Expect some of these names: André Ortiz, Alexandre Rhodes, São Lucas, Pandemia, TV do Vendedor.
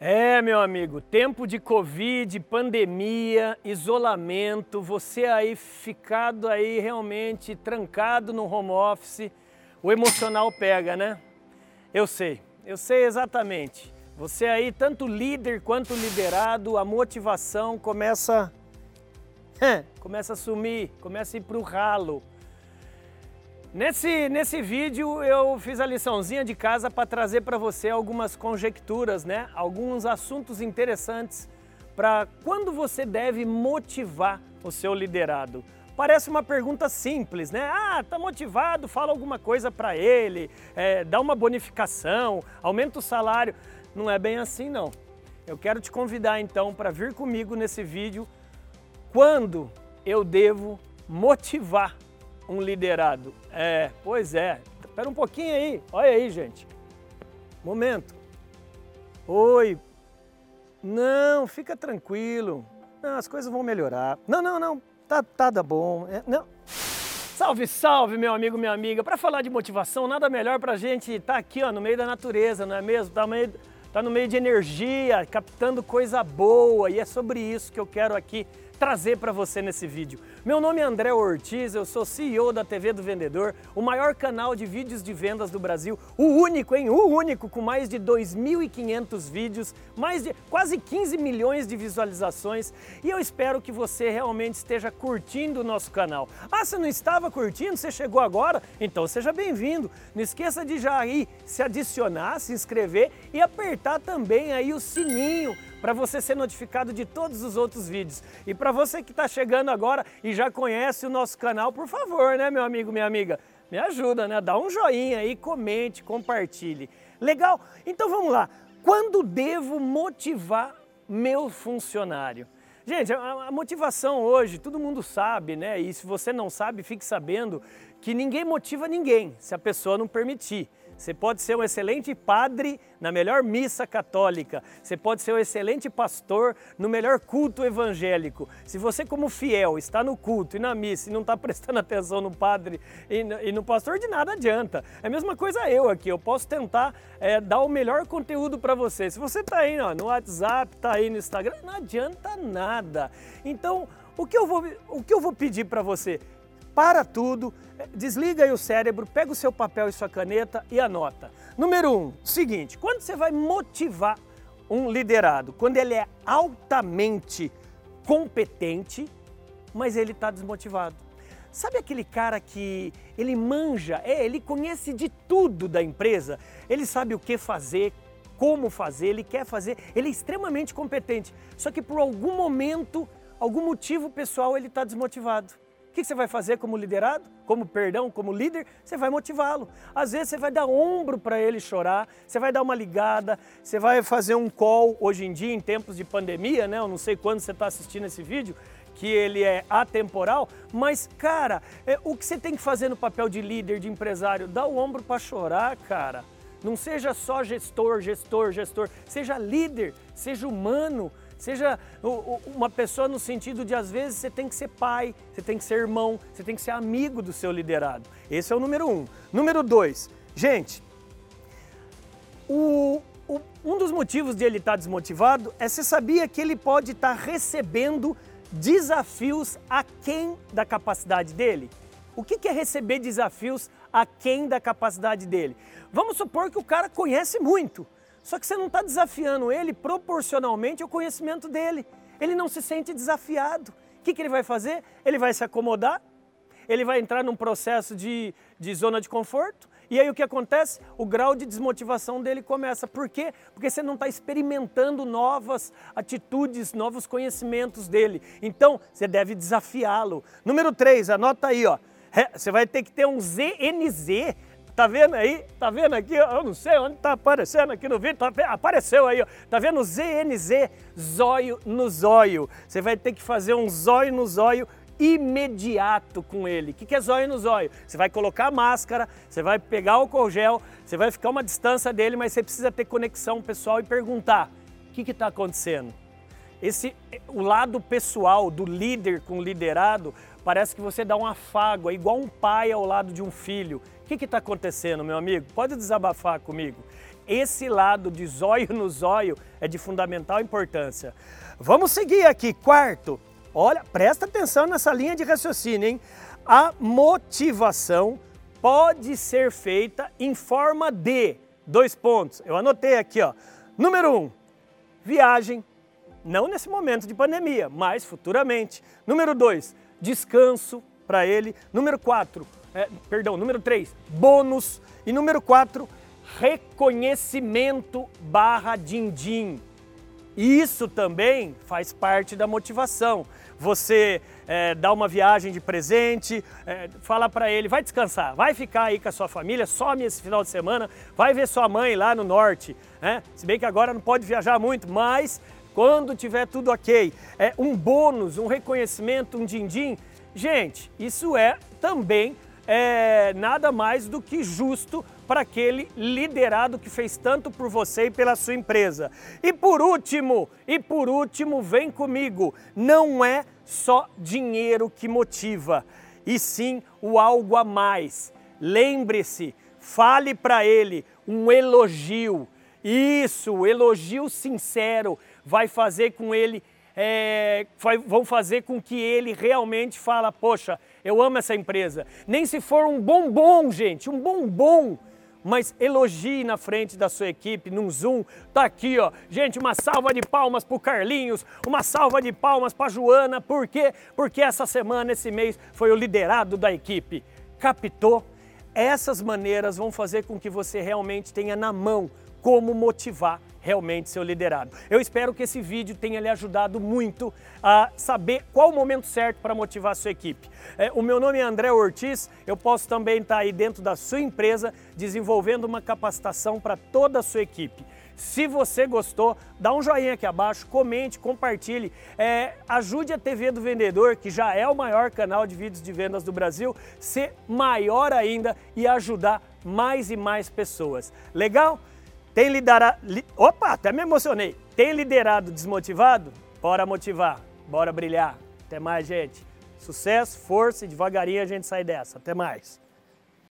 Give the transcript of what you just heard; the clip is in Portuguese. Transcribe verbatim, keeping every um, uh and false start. É, meu amigo, tempo de Covid, pandemia, isolamento, você aí ficado aí realmente trancado no home office, o emocional pega, né? Eu sei, eu sei exatamente. Você aí, tanto líder quanto liderado, a motivação começa, começa a sumir, começa a ir pro ralo. Nesse, nesse vídeo eu fiz a liçãozinha de casa para trazer para você algumas conjecturas, né? Alguns assuntos interessantes para quando você deve motivar o seu liderado. Parece uma pergunta simples, né? Ah, tá motivado, fala alguma coisa para ele, é, dá uma bonificação, aumenta o salário. Não é bem assim não. Eu quero te convidar então para vir comigo nesse vídeo quando eu devo motivar um liderado. É, pois é. Espera um pouquinho aí. Olha aí, gente. Momento. Oi. Não, fica tranquilo. Não, as coisas vão melhorar. Não, não, não. Tá, tá, dá bom. É, não. Salve, salve, meu amigo, minha amiga. Para falar de motivação, nada melhor pra gente estar tá aqui, ó, no meio da natureza, não é mesmo? Tá, meio, tá no meio de energia, captando coisa boa. E é sobre isso que eu quero aqui trazer para você nesse vídeo. Meu nome é André Ortiz, eu sou C E O da T V do Vendedor, o maior canal de vídeos de vendas do Brasil, o único, hein? O único, com mais de dois mil e quinhentos vídeos, mais de quase quinze milhões de visualizações, e eu espero que você realmente esteja curtindo o nosso canal. Ah, você não estava curtindo? Você chegou agora? Então seja bem-vindo. Não esqueça de já ir se adicionar, se inscrever e apertar também aí o sininho para você ser notificado de todos os outros vídeos. E para você que está chegando agora e já conhece o nosso canal, por favor, né, meu amigo, minha amiga? Me ajuda, né? Dá um joinha aí, comente, compartilhe. Legal? Então vamos lá. Quando devo motivar meu funcionário? Gente, a motivação hoje, todo mundo sabe, né? E se você não sabe, fique sabendo que ninguém motiva ninguém, se a pessoa não permitir. Você pode ser um excelente padre na melhor missa católica. Você pode ser um excelente pastor no melhor culto evangélico. Se você, como fiel, está no culto e na missa e não está prestando atenção no padre e no pastor, de nada adianta. É a mesma coisa eu aqui. Eu posso tentar é, dar o melhor conteúdo para você. Se você está aí ó, no WhatsApp, está aí no Instagram, não adianta nada. Então, o que eu vou, o que eu vou pedir para você? Para tudo, desliga aí o cérebro, pega o seu papel e sua caneta e anota. Número um, seguinte, quando você vai motivar um liderado? Quando ele é altamente competente, mas ele está desmotivado. Sabe aquele cara que ele manja, é, ele conhece de tudo da empresa, ele sabe o que fazer, como fazer, ele quer fazer, ele é extremamente competente, só que por algum momento, algum motivo pessoal, ele está desmotivado. O que você vai fazer como liderado, como perdão, como líder? Você vai motivá-lo. Às vezes você vai dar ombro para ele chorar, você vai dar uma ligada, você vai fazer um call hoje em dia em tempos de pandemia, né? Eu não sei quando você está assistindo esse vídeo, que ele é atemporal, mas cara, é, o que você tem que fazer no papel de líder, de empresário? Dá o ombro para chorar, cara. Não seja só gestor, gestor, gestor. Seja líder, seja humano. Seja uma pessoa no sentido de, às vezes, você tem que ser pai, você tem que ser irmão, você tem que ser amigo do seu liderado. Esse é o número um. Número dois, gente, o, o, um dos motivos de ele estar desmotivado é você sabia que ele pode estar recebendo desafios aquém da capacidade dele? O que, que é receber desafios aquém da capacidade dele? Vamos supor que o cara conhece muito. Só que você não está desafiando ele proporcionalmente ao conhecimento dele. Ele não se sente desafiado. O que, que ele vai fazer? Ele vai se acomodar, ele vai entrar num processo de, de zona de conforto, e aí o que acontece? O grau de desmotivação dele começa. Por quê? Porque você não está experimentando novas atitudes, novos conhecimentos dele. Então, você deve desafiá-lo. Número três, anota aí, ó. Você vai ter que ter um Z N Z. Tá vendo aí? Tá vendo aqui? Eu não sei onde tá aparecendo aqui no vídeo. Tá, apareceu aí, ó. Tá vendo? Z N Z, zóio no zóio. Você vai ter que fazer um zóio no zóio imediato com ele. O que, que é zóio no zóio? Você vai colocar a máscara, você vai pegar o álcool gel, você vai ficar uma distância dele, mas você precisa ter conexão pessoal e perguntar o que que tá acontecendo. Esse, o lado pessoal do líder com o liderado, parece que você dá um afago, é igual um pai ao lado de um filho. O que está acontecendo, meu amigo? Pode desabafar comigo. esse lado de zóio no zóio é de fundamental importância. Vamos seguir aqui. Quarto, olha, presta atenção nessa linha de raciocínio, hein? A motivação pode ser feita em forma de dois pontos. Eu anotei aqui, ó. Número um, viagem. Não nesse momento de pandemia, mas futuramente. Número dois, descanso para ele. Número quatro, é, perdão, número três, bônus. E número quatro, reconhecimento barra din-din. Isso também faz parte da motivação. Você é, dá uma viagem de presente, é, fala para ele, vai descansar, vai ficar aí com a sua família, some esse final de semana, vai ver sua mãe lá no norte, né? Se bem que agora não pode viajar muito, mas quando tiver tudo ok, é um bônus, um reconhecimento, um din-din. Gente, isso é também é, nada mais do que justo para aquele liderado que fez tanto por você e pela sua empresa. E por último, e por último, vem comigo, não é só dinheiro que motiva, e sim o algo a mais. Lembre-se, fale para ele um elogio. Isso, o elogio sincero vai fazer com ele, é, vai, vão fazer com que ele realmente fala, poxa, eu amo essa empresa. Nem se for um bombom, gente, um bombom. Mas elogie na frente da sua equipe, num Zoom, tá aqui, ó. Gente, uma salva de palmas pro Carlinhos, uma salva de palmas pra Joana, por quê? Porque essa semana, esse mês, foi o liderado da equipe. Captou? Essas maneiras vão fazer com que você realmente tenha na mão como motivar realmente seu liderado. Eu espero que esse vídeo tenha lhe ajudado muito a saber qual o momento certo para motivar a sua equipe. É, o meu nome é André Ortiz, eu posso também estar aí dentro da sua empresa desenvolvendo uma capacitação para toda a sua equipe. Se você gostou, dá um joinha aqui abaixo, comente, compartilhe, é, ajude a T V do Vendedor, que já é o maior canal de vídeos de vendas do Brasil, ser maior ainda e ajudar mais e mais pessoas. Legal? Tem liderado... Opa, até me emocionei. Tem liderado desmotivado? Bora motivar, bora brilhar. Até mais, gente. Sucesso, força e devagarinho a gente sai dessa. Até mais.